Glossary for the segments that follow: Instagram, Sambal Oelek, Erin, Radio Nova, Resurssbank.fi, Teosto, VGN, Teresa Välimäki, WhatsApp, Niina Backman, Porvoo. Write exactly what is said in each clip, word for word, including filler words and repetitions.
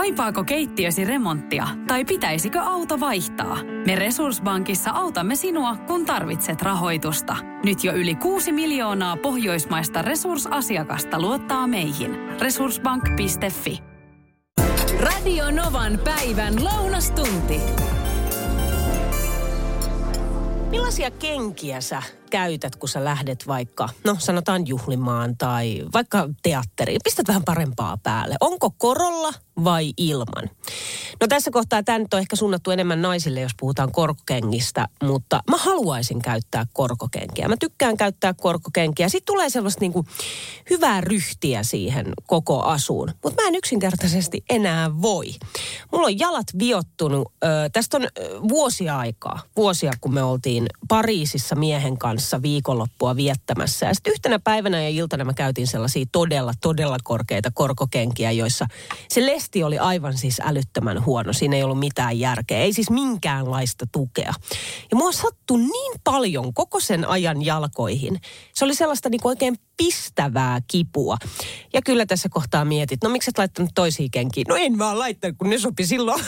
Kaipaako keittiösi remonttia tai pitäisikö auto vaihtaa? Me Resurssbankissa autamme sinua, kun tarvitset rahoitusta. Nyt jo yli kuusi miljoonaa pohjoismaista resursasiakasta luottaa meihin. Resurssbank piste fi. Radio Novan päivän lounastunti. Millaisia kenkiä sä käytät, kun sä lähdet vaikka, no sanotaan juhlimaan tai vaikka teatteriin? Pistät vähän parempaa päälle. Onko korolla vai ilman? No tässä kohtaa tämä nyt on ehkä suunnattu enemmän naisille, jos puhutaan korkokengistä, mutta mä haluaisin käyttää korkokenkiä. Mä tykkään käyttää korkokenkiä. Sitten tulee sellaista niin kuin hyvää ryhtiä siihen koko asuun, mutta mä en yksinkertaisesti enää voi. Mulla on jalat viottunut. Ö, tästä on vuosia aikaa, vuosia kun me oltiin Pariisissa miehen kanssa viikonloppua viettämässä. Ja sitten yhtenä päivänä ja iltana mä käytin sellaisia todella, todella korkeita korkokenkiä, joissa se lesti oli aivan siis älyttömän huono. Siinä ei ollut mitään järkeä. Ei siis minkäänlaista tukea. Ja mua sattui niin paljon koko sen ajan jalkoihin. Se oli sellaista niin kuin oikein pistävää kipua. Ja kyllä tässä kohtaa mietit, no miksi et laittanut toisia kenkiä? No en vaan laittanut, kun ne sopi silloin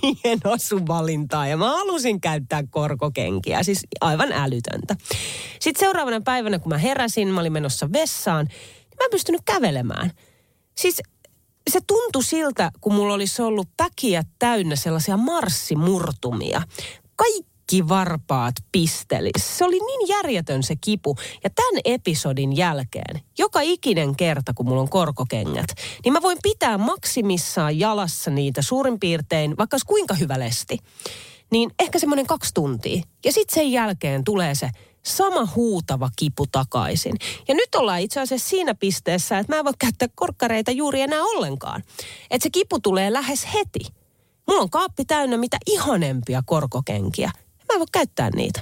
siihen asuvalintaan. Ja mä halusin käyttää korkokenkiä. Siis aivan älytöntä. Sitten seuraavana päivänä, kun mä heräsin, mä olin menossa vessaan, niin mä en pystynyt kävelemään. Siis se tuntui siltä, kun mulla olisi ollut päkiä täynnä sellaisia marssimurtumia. Kaikki varpaat pisteli. Se oli niin järjetön se kipu. Ja tämän episodin jälkeen, joka ikinen kerta, kun mulla on korkokengät, niin mä voin pitää maksimissaan jalassa niitä suurin piirtein, vaikka olisi kuinka hyvä lesti. Niin ehkä semmoinen kaksi tuntia. Ja sitten sen jälkeen tulee se sama huutava kipu takaisin. Ja nyt ollaan itse asiassa siinä pisteessä, että mä en voi käyttää korkkareita juuri enää ollenkaan. Että se kipu tulee lähes heti. Mulla on kaappi täynnä mitä ihanempia korkokenkiä. Mä en voi käyttää niitä.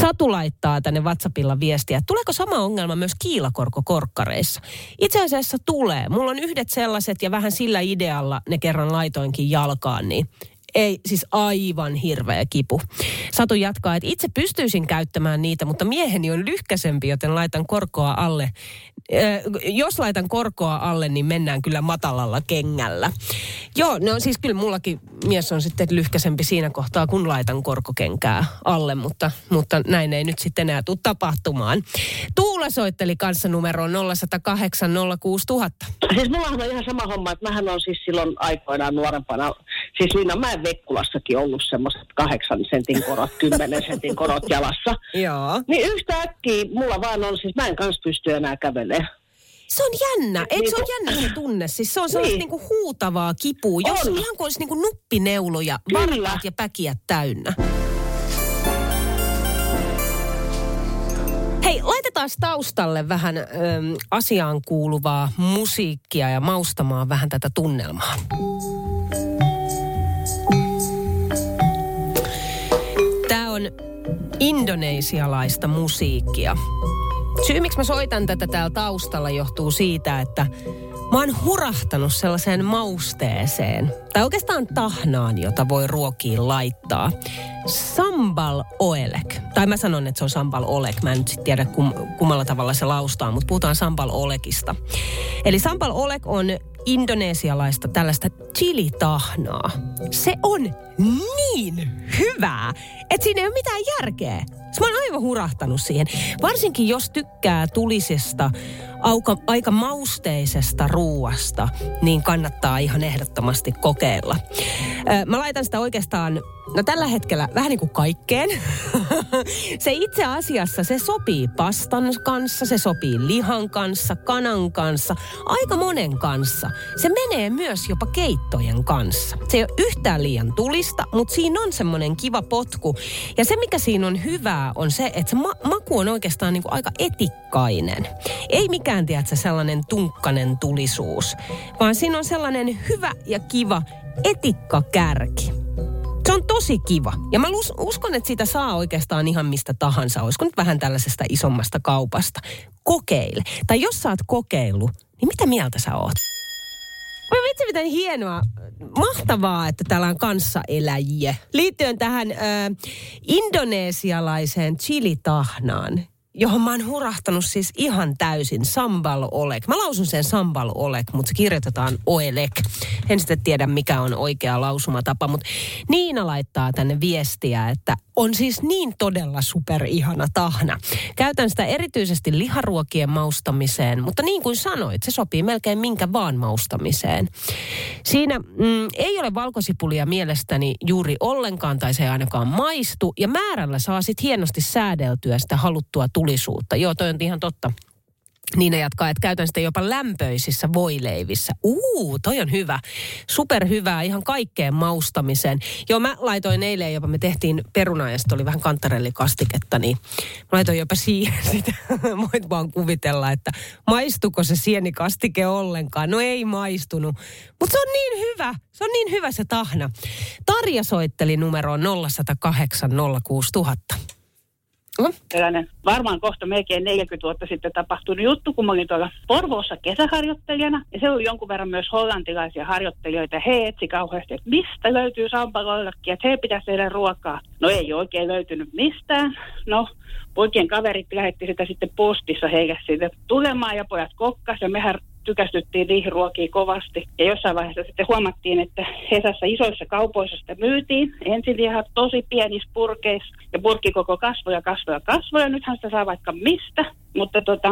Satu laittaa tänne WhatsAppilla viestiä, että tuleeko sama ongelma myös kiilakorkokorkkareissa? Itse asiassa tulee. Mulla on yhdet sellaiset ja vähän sillä idealla ne kerran laitoinkin jalkaan, niin ei, siis aivan hirveä kipu. Satu jatkaa, että itse pystyisin käyttämään niitä, mutta mieheni on lyhkäsempi, joten laitan korkoa alle. Ö, jos laitan korkoa alle, niin mennään kyllä matalalla kengällä. Joo, no siis kyllä mullakin mies on sitten lyhkäsempi siinä kohtaa, kun laitan korkokenkää alle, mutta, mutta näin ei nyt sitten enää tule tapahtumaan. Tuula soitteli kanssa numeroon nolla yksi nolla kahdeksan nolla kuusi tuhatta. Siis mullahan on ihan sama homma, että mähän on siis silloin aikoinaan nuorempana. Siis Niina, mä en Vekkulassakin ollut semmoiset kahdeksan sentin korot, kymmenen sentin korot jalassa. Joo. Niin yhtäkkiä mulla vaan on, siis mä en kanssa pysty enää kävelemään. Se on jännä. Eikö se ole jännä se tunne? Siis se on sellaista niin kuin huutavaa kipua, jos on ihan kuin olisi niin kuin nuppineuloja, varpaat ja päkiä täynnä. Hei, laitetaan taustalle vähän äm, asiaan kuuluvaa musiikkia ja maustamaan vähän tätä tunnelmaa. On indonesialaista musiikkia. Syy, miksi mä soitan tätä täällä taustalla, johtuu siitä, että mä oon hurahtanut sellaiseen mausteeseen, tai oikeastaan tahnaan, jota voi ruokiin laittaa. Sambal Oelek. Tai mä sanon, että se on Sambal Oelek. Mä en nyt sit tiedä, kum, kummalla tavalla se laustaa, mutta puhutaan Sambal Oelekista. Eli Sambal Oelek on indonesialaista tällaista chili-tahnaa. Se on niin hyvää, että siinä ei ole mitään järkeä. Mä oon aivan hurahtanut siihen. Varsinkin jos tykkää tulisesta, auka, aika mausteisesta ruuasta, niin kannattaa ihan ehdottomasti kokeilla. Mä laitan sitä oikeastaan, no tällä hetkellä vähän niin kuin kaikkeen. Se itse asiassa, se sopii pastan kanssa, se sopii lihan kanssa, kanan kanssa, aika monen kanssa. Se menee myös jopa keittojen kanssa. Se ei ole yhtään liian tulista, mutta siinä on semmoinen kiva potku. Ja se, mikä siinä on hyvää, on se, että se ma- maku on oikeastaan niin kuin aika etikkainen. Ei mikään, tiedätkö, sellainen tunkkanen tulisuus, vaan siinä on sellainen hyvä ja kiva etikkakärki. Se on tosi kiva. Ja mä uskon, että sitä saa oikeastaan ihan mistä tahansa. Olisiko nyt vähän tällaisesta isommasta kaupasta. Kokeile. Tai jos sä oot kokeillut, niin mitä mieltä sä oot? Mä vitsi, miten hienoa. Mahtavaa, että täällä on kanssaeläjiä. Liittyen tähän ö, indonesialaiseen chili-tahnaan. johon mä oon hurahtanut siis ihan täysin, Sambal Oelek. Mä lausun sen Sambal Oelek, mutta se kirjoitetaan Oelek. En sitten tiedä, mikä on oikea lausumatapa, mutta Niina laittaa tänne viestiä, että on siis niin todella superihana tahna. Käytän sitä erityisesti liharuokien maustamiseen, mutta niin kuin sanoit, se sopii melkein minkä vaan maustamiseen. Siinä mm, ei ole valkosipulia mielestäni juuri ollenkaan, tai se ei ainakaan maistu, ja määrällä saa sit hienosti säädeltyä sitä haluttua tulisuutta. Joo, toi on ihan totta. Niina jatkaa, että käytän sitä jopa lämpöisissä voileivissä. Uu, toi on hyvä. Superhyvää ihan kaikkeen maustamiseen. Joo, mä laitoin eilen jopa, me tehtiin perunaa ja sitten oli vähän kantarellikastiketta, niin mä laitoin jopa siihen sitä. Voit vaan kuvitella, että maistuko se sienikastike ollenkaan. No ei maistunut, mutta se on niin hyvä. Se on niin hyvä se tahna. Tarja soitteli numeroon nolla yksi nolla kahdeksan nolla kuusi nolla nolla nolla. Tällainen varmaan kohta melkein neljäkymmentä vuotta sitten tapahtunut juttu, kun mä olin tuolla Porvoossa kesäharjoittelijana. Ja se oli jonkun verran myös hollantilaisia harjoittelijoita. He etsi kauheasti, että mistä löytyy Sambal Oelekkiä, että he pitäisi tehdä ruokaa. No ei oikein löytynyt mistään. No poikien kaverit lähetti sitä sitten postissa heille siitä tulemaan ja pojat kokkas ja mehän tykästyttiin niihin ruokia kovasti. Ja jossain vaiheessa sitten huomattiin, että Hesassa isoissa kaupoissa sitä myytiin. Ensin ihan tosi pienissä purkeissa. Ja purkki koko kasvoja, kasvoja, kasvoja. Nythän sitä saa vaikka mistä. Mutta tota,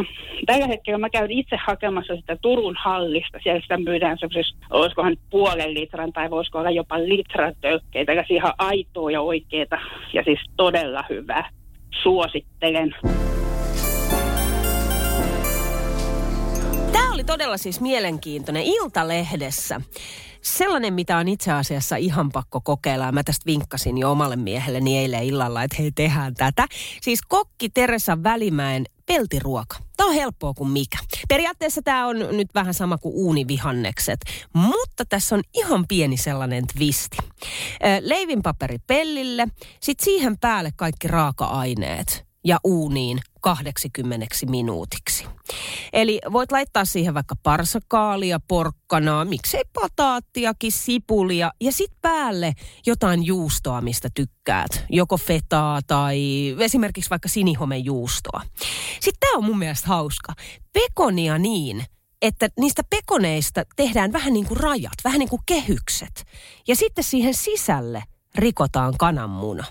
tällä hetkellä mä käyn itse hakemassa sitä Turun hallista. Siellä sitä myydään semmoisessa, olisikohan puolen litran tai voisiko olla jopa litran tölkkeitä. Eli ihan aitoa ja oikeeta. Ja siis todella hyvää. Suosittelen. Tämä oli todella siis mielenkiintoinen. Iltalehdessä sellainen, mitä on itse asiassa ihan pakko kokeilla. Mä tästä vinkkasin jo omalle miehelleni eilen illalla, että hei, tehdään tätä. Siis kokki Teresa Välimäen peltiruoka. Tämä on helppoa kuin mikä. Periaatteessa tämä on nyt vähän sama kuin uunivihannekset, mutta tässä on ihan pieni sellainen twisti. Leivinpaperi pellille, sitten siihen päälle kaikki raaka-aineet ja uuniin kahdeksankymmentä minuutiksi. Eli voit laittaa siihen vaikka parsakaalia, porkkanaa, miksei pataattiakin, sipulia ja sit päälle jotain juustoa, mistä tykkäät. Joko fetaa tai esimerkiksi vaikka sinihomejuustoa. Sitten tää on mun mielestä hauska. Pekonia niin, että niistä pekoneista tehdään vähän niin kuin rajat, vähän niin kuin kehykset. Ja sitten siihen sisälle rikotaan kananmuna.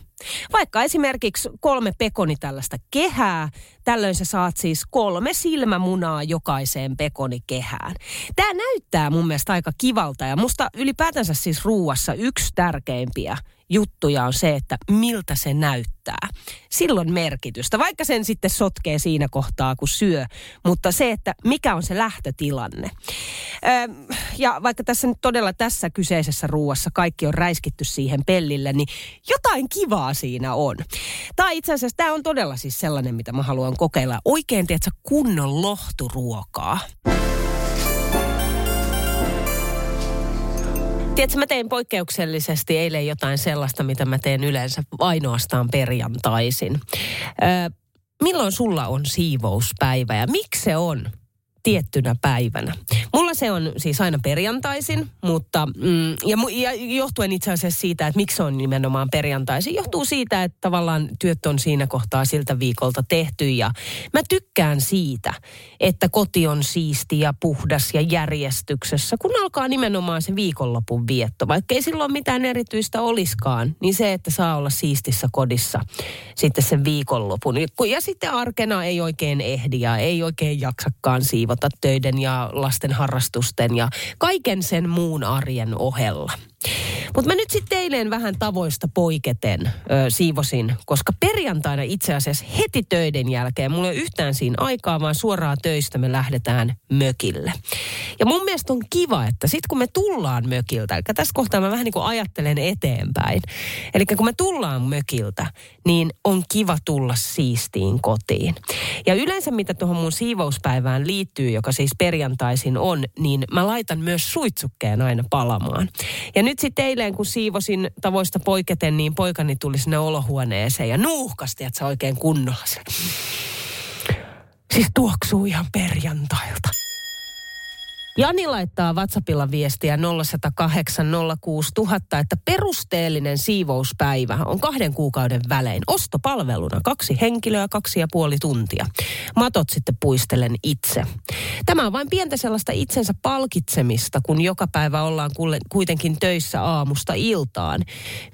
Vaikka esimerkiksi kolme pekoni tällaista kehää, tällöin sä saat siis kolme silmämunaa jokaiseen pekonikehään. Tämä näyttää mun mielestä aika kivalta ja musta ylipäätänsä siis ruuassa yksi tärkeimpiä juttuja on se, että miltä se näyttää. Silloin merkitystä, vaikka sen sitten sotkee siinä kohtaa, kun syö, mutta se, että mikä on se lähtötilanne. Öö, ja vaikka tässä nyt todella tässä kyseisessä ruuassa kaikki on räiskitty siihen pellille, niin jotain kivaa siinä on. Tai itse asiassa tämä on todella siis sellainen, mitä mä haluan kokeilla. Oikein, tiedätkö, kunnon lohturuokaa. Tiedätkö, mä tein poikkeuksellisesti eilen jotain sellaista, mitä mä teen yleensä ainoastaan perjantaisin. Öö, milloin sulla on siivouspäivä ja miksi se on tiettynä päivänä? Mulla se on siis aina perjantaisin, mutta mm, ja, ja johtuen itse asiassa siitä, että miksi se on nimenomaan perjantaisin, johtuu siitä, että tavallaan työt on siinä kohtaa siltä viikolta tehty ja mä tykkään siitä, että koti on siisti ja puhdas ja järjestyksessä, kun alkaa nimenomaan se viikonlopun vietto. Vaikka ei silloin mitään erityistä oliskaan, niin se, että saa olla siistissä kodissa sitten sen viikonlopun. Ja sitten arkena ei oikein ehdi ja ei oikein jaksakaan siivota töiden ja lasten harrastusten ja kaiken sen muun arjen ohella. Mutta mä nyt sitten eilen vähän tavoista poiketen ö, siivosin, koska perjantaina itse asiassa heti töiden jälkeen, mulla ei ole yhtään siinä aikaa, vaan suoraan töistä me lähdetään mökille. Ja mun mielestä on kiva, että sit kun me tullaan mökiltä, eli tässä kohtaa mä vähän niin kuin ajattelen eteenpäin, eli kun me tullaan mökiltä, niin on kiva tulla siistiin kotiin. Ja yleensä mitä tuohon mun siivouspäivään liittyy, joka siis perjantaisin on, niin mä laitan myös suitsukkeen aina palamaan. Ja nyt sitten eilen, kun siivosin tavoista poiketen, niin poikani tuli sinne olohuoneeseen ja nuuhkasti, että sä oikein kunnolla sen. Siis tuoksuu ihan perjantailta. Jani laittaa WhatsAppilla viestiä nolla yksi nolla kahdeksan nolla kuusi nolla nolla nolla, että perusteellinen siivouspäivä on kahden kuukauden välein. Ostopalveluna kaksi henkilöä, kaksi ja puoli tuntia. Matot sitten puistelen itse. Tämä on vain pientä sellaista itsensä palkitsemista, kun joka päivä ollaan kuitenkin töissä aamusta iltaan.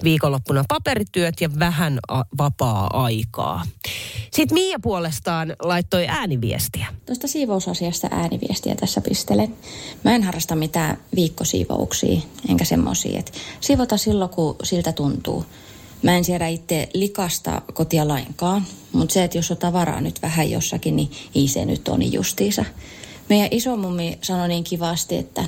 Viikonloppuna paperityöt ja vähän a- vapaa-aikaa. Sitten Miia puolestaan laittoi ääniviestiä. Tuosta siivousasiasta ääniviestiä tässä pistelen. Mä en harrasta mitään viikkosiivouksia, enkä semmoisia. Siivota silloin, kun siltä tuntuu. Mä en siedä itse likasta kotia lainkaan, mutta se, että jos on tavaraa nyt vähän jossakin, niin ei se nyt on niin justiinsa. Meidän isomummi sanoi niin kivasti, että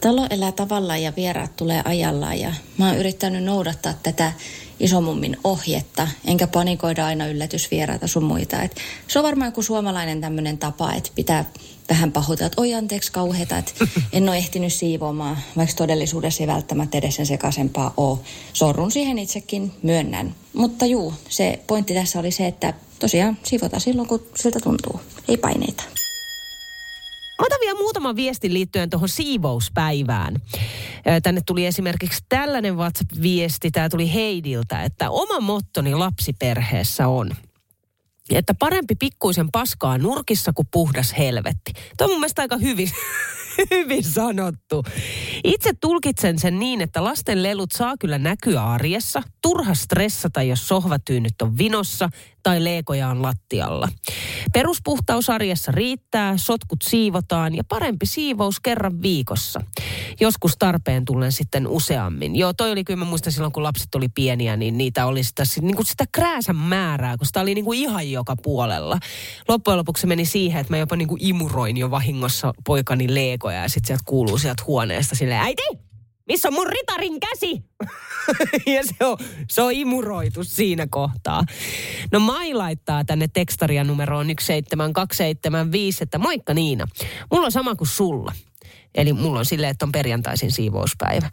talo elää tavallaan ja vieraat tulee ajallaan. Ja mä oon yrittänyt noudattaa tätä isomummin ohjetta, enkä panikoida aina yllätysvieraita sun muita. Et se on varmaan joku suomalainen tämmöinen tapa, että pitää vähän pahoitella, että oi anteeksi kauheeta, että en ole ehtinyt siivoamaan, vaikka todellisuudessa ei välttämättä edes sen sekaisempaa ole. Sorrun siihen itsekin, myönnän. Mutta juu, se pointti tässä oli se, että tosiaan siivota silloin, kun siltä tuntuu. Ei paineita. Otan vielä muutaman viestin liittyen tuohon siivouspäivään. Tänne tuli esimerkiksi tällainen WhatsApp-viesti, tämä tuli Heidiltä, että oma mottoni lapsiperheessä on, että parempi pikkuisen paskaa nurkissa kuin puhdas helvetti. Tuo on mun mielestä aika hyvin, hyvin sanottu. Itse tulkitsen sen niin, että lasten lelut saa kyllä näkyä arjessa, turha stressata, jos sohvatyynyt on vinossa tai leekoja on lattialla. Peruspuhtaus arjessa riittää, sotkut siivotaan ja parempi siivous kerran viikossa. Joskus tarpeen tullen sitten useammin. Joo, toi oli kyllä, mä muistan silloin, kun lapset oli pieniä, niin niitä oli sitä, niin kuin sitä krääsän määrää, kun sitä oli niin kuin ihan joka puolella. Loppujen lopuksi se meni siihen, että mä jopa niin kuin imuroin jo vahingossa poikani leekoja ja sitten sieltä kuuluu sieltä huoneesta silleen, äiti! Missä on mun ritarin käsi? Ja se on, se on imuroitu siinä kohtaa. No Mai laittaa tänne tekstaria numeroon yksi seitsemän kaksi seitsemän viisi, että moikka Niina. Mulla on sama kuin sulla. Eli mulla on silleen, että on perjantaisin siivouspäivä.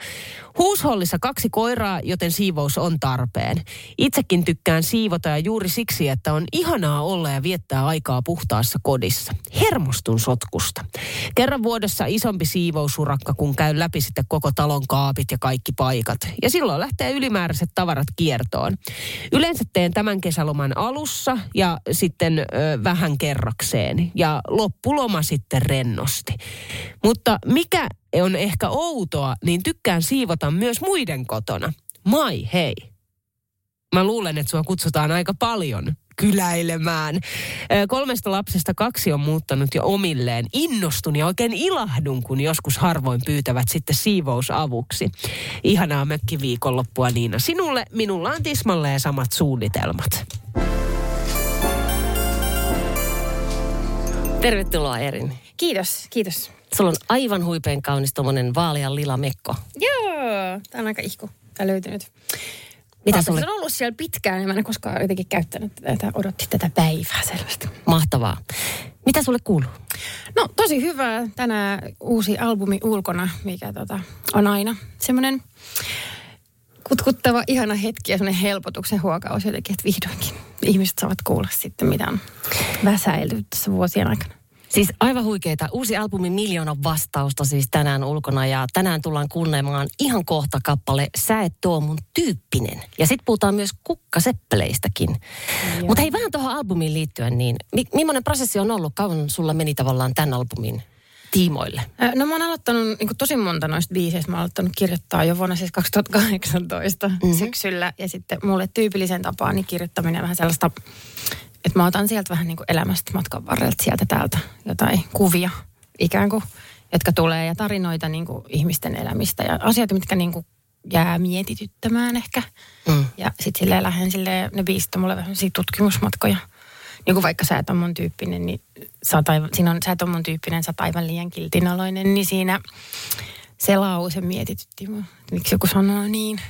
Huushollissa kaksi koiraa, joten siivous on tarpeen. Itsekin tykkään siivota ja juuri siksi, että on ihanaa olla ja viettää aikaa puhtaassa kodissa. Hermostun sotkusta. Kerran vuodessa isompi siivousurakka, kun käyn läpi sitten koko talon kaapit ja kaikki paikat. Ja silloin lähtee ylimääräiset tavarat kiertoon. Yleensä teen tämän kesäloman alussa ja sitten ö, vähän kerrakseen. Ja loppuloma sitten rennosti. Mutta mikä on ehkä outoa, niin tykkään siivota myös muiden kotona. Mai, hei. Mä luulen, että sua kutsutaan aika paljon kyläilemään. Kolmesta lapsesta kaksi on muuttanut jo omilleen. Innostun ja oikein ilahdun, kun joskus harvoin pyytävät sitten siivousavuksi. Ihanaa mökkiviikonloppua Niina sinulle. Minulla on tismalleen samat suunnitelmat. Tervetuloa Erin. Kiitos, kiitos. Sulla on aivan huipeen kaunis tuommoinen vaalean lila mekko. Joo, tää on aika ihku. Tää löytynyt. Mitä sulle? Se on ollut siellä pitkään, niin mä en koskaan jotenkin käyttänyt tätä, odotti tätä päivää selvästi. Mahtavaa. Mitä sulle kuuluu? No tosi hyvää. Tänään uusi albumi ulkona, mikä tota, on aina semmoinen kutkuttava, ihana hetki ja semmoinen helpotuksen huokaus jotenkin, että vihdoinkin ihmiset saavat kuulla sitten, mitä on väsäilty tässä vuosien aikana. Siis aivan huikeeta. Uusi albumi Miljoonan vastausta siis tänään ulkona ja tänään tullaan kuulemaan ihan kohta kappale Sä et oo mun tyyppinen. Ja sit puhutaan myös kukkaseppeleistäkin. Mutta hei, vähän tuohon albumiin liittyen, niin mi- millainen prosessi on ollut? Kauan sulla meni tavallaan tämän albumin tiimoille? No mä oon aloittanut niin tosi monta noista biiseistä. Mä oon aloittanut kirjoittaa jo vuonna siis kaksituhattakahdeksantoista mm-hmm. syksyllä. Ja sitten mulle tyypilliseen tapaan niin kirjoittaminen vähän sellaista... Että mä otan sieltä vähän niin kuin elämästä matkan varrelta sieltä täältä jotain kuvia ikään kuin, jotka tulee ja tarinoita niin kuin ihmisten elämistä ja asioita, mitkä niin kuin jää mietityttämään ehkä. Mm. Ja sit silleen lähden silleen, ne biisit on mulle vähän tutkimusmatkoja. Niin kuin vaikka Sä et oo mun tyyppinen, niin sä oot aivan, siinä on Sä et oo mun tyyppinen, sä oot aivan liian kiltinaloinen, niin siinä se lause mietitytti mua. Miksi joku sanoo niin?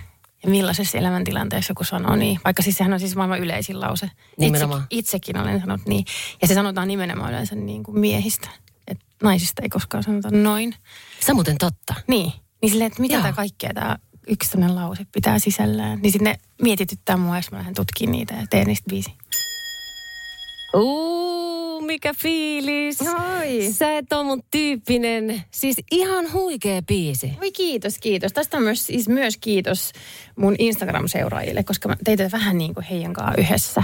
Ja millaisessa elämäntilanteessa joku sanoo niin. Vaikka siis sehän on siis maailman yleisin lause. Nimenomaan. Itsekin, itsekin olen sanonut niin. Ja se sanotaan nimenomaan yleensä niin kuin miehistä. Että naisista ei koskaan sanota noin. Se on muuten totta. Niin. Niin silleen, että mitä tämä kaikkea tämä yksi tämmöinen lause pitää sisällään. Niin sitten ne mietityttää mua, jos mä lähden tutkimaan niitä ja teen niistä biisiä. Uuu, mikä fiilis. Oi. Sä et oo mun tyyppinen. Siis ihan huikea biisi. Oi kiitos, kiitos. Tästä myös, siis myös kiitos mun Instagram-seuraajille, koska mä teitä vähän niin kuin heidän kanssa yhdessä.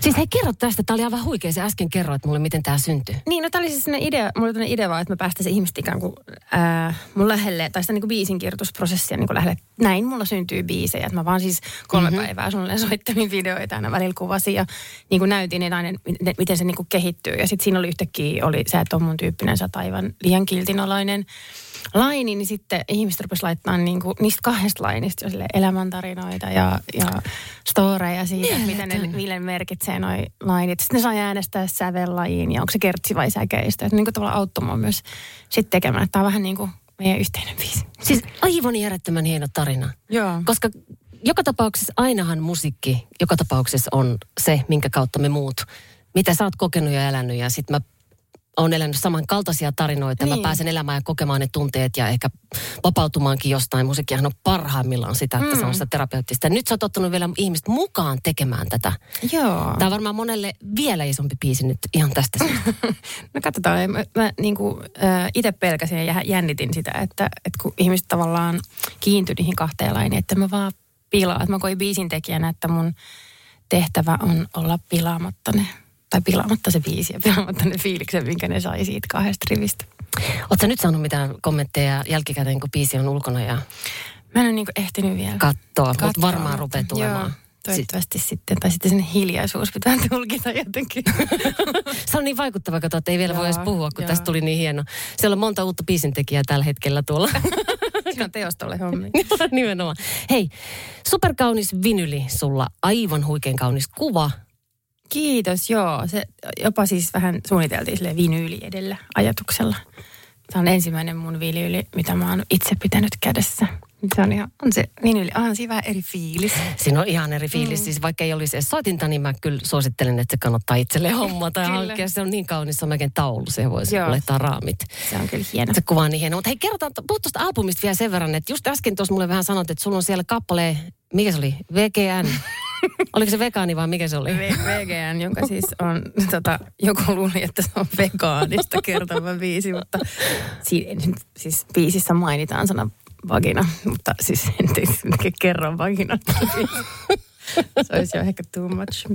Siis hei, kerro tästä. Tää oli aivan huikea. Sä äsken kerroit mulle, miten tää syntyi. Niin, no tää oli siis sellainen idea. Mulla oli tämmöinen idea vaan, että mä päästäisin ihmiset ikään kuin ää, mun lähelle, tai sitä niin kuin biisinkirjoitusprosessia niin kuin lähelle. Näin mulla syntyy biisejä. Että mä vaan siis kolme mm-hmm. päivää suunnilleen soittelin videoita aina välillä kuvasin ja niin kuin näytin ja aina, miten se niin kuin kehittyy. Ja sitten siinä oli yhtäkkiä, oli, sä et ole mun tyyppinen, sä oot aivan liian kiltinoloinen laini, niin sitten ihmiset rupesivat laittamaan niin kuin niistä kahdesta lainista jo silleen elämäntarinoita ja, ja storeja siitä, mitä ne, mille merkitsee noi lainit. Sitten ne saa äänestää sävellajiin ja onko se kertsi vai säkeistä. Että niin kuin tavallaan auttamaan myös sitten tekemään. Tämä on vähän niin kuin meidän yhteinen biisi. Siis aivan järjettömän hieno tarina. Joo. Koska joka tapauksessa ainahan musiikki, joka tapauksessa on se, minkä kautta me muut, mitä sä oot kokenut ja elänyt ja sit mä oon elänyt samankaltaisia tarinoita. Niin. Mä pääsen elämään ja kokemaan ne tunteet ja ehkä vapautumaankin jostain. Musiikkihan on parhaimmillaan sitä, että mm. se on sitä terapeuttista. Nyt sä oot ottanut vielä ihmiset mukaan tekemään tätä. Joo. Tää on varmaan monelle vielä isompi biisi nyt ihan tästä. No katsotaan. Mä, mä niin kuin, äh, ite pelkäsin ja jännitin sitä, että, että kun ihmiset tavallaan kiintyi niihin kahteen lainiin, että mä vaan pilaan. Mä koin biisin tekijänä, että mun tehtävä on olla pilaamatta ne. Tai pilaamatta se biisi ja pilaamatta ne fiilikset, minkä ne sai siitä kahdesta rivistä. Oletko sä nyt saanut mitään kommentteja jälkikäteen, kun biisi on ulkona? Ja... Mä en ole niinku ehtinyt vielä. Katsoa, mutta varmaan rupeaa tulemaan. Joo, toivottavasti S- sitten. Tai sitten sen hiljaisuus pitää tulkita jotenkin. Se on niin vaikuttava, kato, että ei vielä joo, voi edes puhua, kun joo. Tästä tuli niin hieno. Siellä on monta uutta biisintekijää tällä hetkellä tuolla. Siinä on teostolle hommia. Nimenomaan. Hei, superkaunis vinyli sulla. Aivan huikein kaunis kuva. Kiitos, joo. Se jopa siis vähän suunniteltiin silleen vinyyli edellä ajatuksella. Se on ensimmäinen mun vinyyli, mitä mä oon itse pitänyt kädessä. Se on ihan, on se vinyyli, onhan siinä vähän eri fiilis. Siinä on ihan eri fiilis. Mm. Siis vaikka ei olisi edes soitinta, niin mä kyllä suosittelen, että se kannattaa itselleen hommata. Kyllä. Se on niin kaunis, se on melkein taulu, se voisi laittaa raamit. Se on kyllä hieno. Se kuva on niin hieno. Mutta hei, kerrotaan, puhut tuosta albumista vielä sen verran, että just äsken tuossa mulle vähän sanot, että sulla on siellä kappale, mikä se oli? V G N. Oliko se vegaani vai mikä se oli? V G N, jonka siis on, tota, joku luuli, että se on vegaanista kertova biisi, mutta si- siis biisissä mainitaan sana vagina, mutta siis en tietysti kerro vagina. Se olisi jo ehkä too much.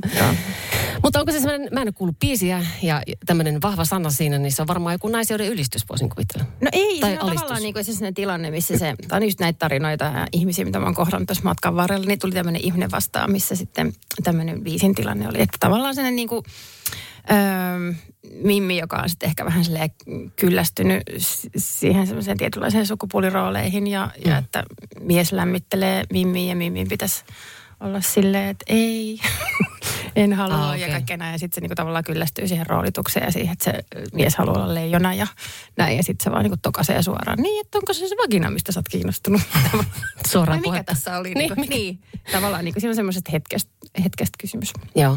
Mutta onko se semmoinen, mä en ole kuullut biisiä ja tämmöinen vahva sana siinä, niin se on varmaan joku naiseuden ylistys, voisin kuvitella. No ei, tai se on tavallaan niin kuin se sellainen tilanne, missä se, tämä on just näitä tarinoita ja ihmisiä, mitä mä oon kohdannut tässä matkan varrella, niin tuli tämmöinen ihminen vastaan, missä sitten tämmöinen biisin tilanne oli. Että tavallaan sellainen niin kuin öö, mimmi, joka on sitten ehkä vähän silleen kyllästynyt siihen semmoiseen tietynlaiseen sukupuolirooleihin ja, mm. ja että mies lämmittelee mimmiin ja mimmiin pitäisi olla silleen, että ei, en halua ah, okay. ja kaikkea näin. Ja sitten se niinku tavallaan kyllästyy siihen roolitukseen ja siihen, että se mies haluaa olla leijona ja näin. Ja sitten se vaan niinku tokaisee suoraan. Niin, että onko se se vagina, mistä sä oot kiinnostunut? Suoraan puhetta. Mikä tässä oli? Niin, niin, niin. Tavallaan niinku, siinä on semmoisesta hetkestä, hetkestä kysymys. Joo.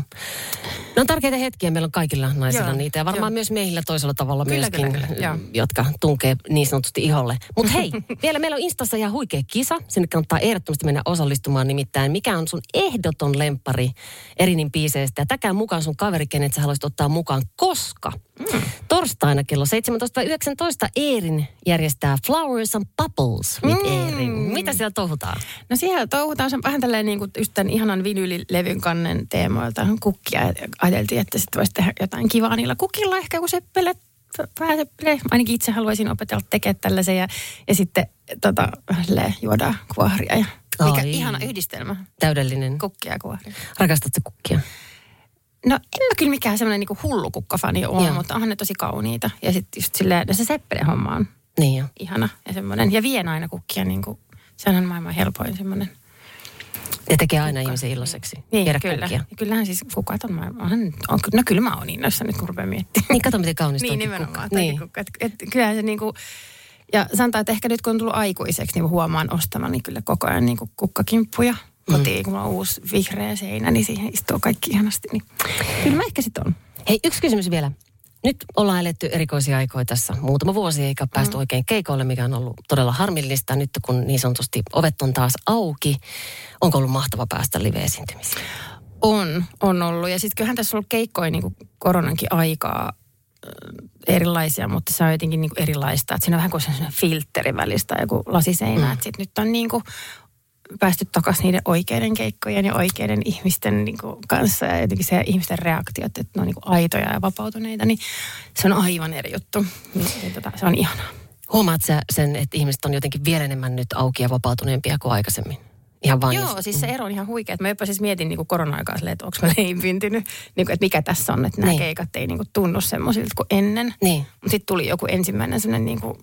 No on tärkeitä hetkiä. Meillä on kaikilla naisilla joo, niitä ja varmaan joo. myös miehillä toisella tavalla kyllä, myöskin, kyllä, kyllä. jotka tunkee niin sanotusti iholle. Mutta hei, vielä meillä on Instassa ihan huikea kisa. Sinne kannattaa ehdottomasti mennä osallistumaan nimittäin. Mikä on sun ehdoton lemppari Erinin biiseistä. Ja täkään mukaan sun kaveri, kenet sä haluaisit ottaa mukaan, koska mm. torstaina kello seitsemäntoista yhdeksäntoista Erin järjestää Flowers and Bubbles with mm. Erin. Mitä siellä touhutaan? No siellä touhutaan. Se on vähän tälleen niin kuin just tämän ihanan vinylilevyn kannen teemoilta kukkia. Ajateltiin, että sitten voisi tehdä jotain kivaa niillä kukilla. Ehkä joku seppele. Vähän seppele. Ainakin itse haluaisin opetella tekemään tällaisen. Ja, ja sitten tota, juodaan kuohria ja mikä ai, ihana yhdistelmä. Täydellinen. Kukkia ja kuohria. Rakastatko kukkia? No en mä kyllä mikään semmoinen niinku hullu kukkafani ole, joo. mutta onhan ne tosi kauniita. Ja sitten just silleen, no se seppelehomma on niin jo. Ihana ja semmoinen. Ja vien aina kukkia niinku, sehän on maailman helpoin semmoinen. Ja tekee aina kukka. Ihmisen illoiseksi. Niin, viedä kyllä. Kukkia. Ja kyllähän siis kukat on maailman. On, no kyllä mä oon innoissa nyt kun rupeaa miettimään. Niin kato miten kaunista niin, onkin kukka. Niin kukka. Et, et, kyllähän se niinku... Ja sanotaan, että ehkä nyt kun on tullut aikuiseksi, niin huomaan ostamani niin kyllä koko ajan niin kukkakimppuja kotiin. Mm. Kun mulla on uusi vihreä seinä, niin siihen istuu kaikki ihanasti. Niin. Kyllä mä ehkä sit on. Hei, yksi kysymys vielä. Nyt ollaan eletty erikoisia aikoja tässä. Muutama vuosi eikä ole päästy mm. oikein keikoille, mikä on ollut todella harmillista. Nyt kun niin sanotusti ovet on taas auki, onko ollut mahtava päästä live-esiintymiseen? On, on ollut. Ja sitten kyllähän tässä on ollut keikkoja niin kuin koronankin aikaa erilaisia, mutta se on jotenkin niin kuin erilaista. Että siinä on vähän kuin sellainen filtteri välistä, joku lasiseinä. Mm. Että sitten nyt on niin kuin päästy takaisin niiden oikeiden keikkojen ja oikeiden ihmisten niin kuin kanssa. Ja jotenkin se ihmisten reaktiot, että ne on niin kuin aitoja ja vapautuneita, niin se on aivan eri juttu. Tota, se on ihanaa. Huomaat sä sen, että ihmiset on jotenkin vielä enemmän nyt auki ja vapautuneempia kuin aikaisemmin? Ihan vaan. Joo, siis se ero on ihan huikea. Mä jopa siis mietin niin korona-aikaa silleen, että onko mä leipintynyt, niin että mikä tässä on, että nämä niin. keikat ei niin kuin tunnu semmoisilta kuin ennen. Niin. Mutta sitten tuli joku ensimmäinen semmoinen niin kuin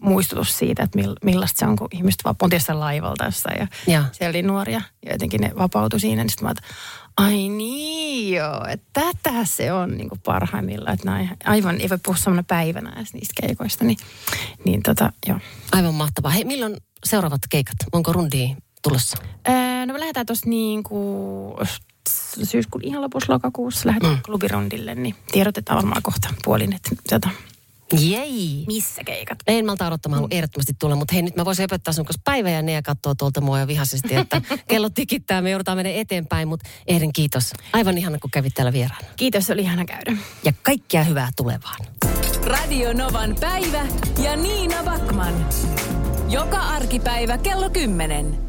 muistutus siitä, että millaista se on, kun ihmiset vaan on tietysti laivalta jossain. Ja, ja siellä oli nuoria ja jotenkin ne vapautui siinä. Niin sitten mä ajattelin, ai niin joo, että tätähän se on niin kuin parhaimmillaan. Että nämä aivan, ei voi puhua samana päivänä edes niistä keikoista. Niin, niin tota, joo. Aivan mahtavaa. Hei, milloin seuraavat keikat? Onko rundia tulossa? Öö, no me lähdetään tuossa niin kuin syyskuun ihan lopussa lokakuussa lähdetään mm. klubirondille, niin tiedotetaan varmaan kohta puolin, että tota. Jei! Missä keikat? En malta odottamaan, haluan ehdottomasti tulla, mutta hei nyt mä voisin opettaa sun kanssa päivä ja ne ja katsoo tuolta mua jo vihaisesti, että kello tikittää, me joudutaan mennä eteenpäin, mutta Erin kiitos. Aivan ihana, kun kävit täällä vieraana. Kiitos, oli ihana käydä. Ja kaikkea hyvää tulevaan. Radio Novan päivä ja Niina Backman. Joka arkipäivä kello kymmenen.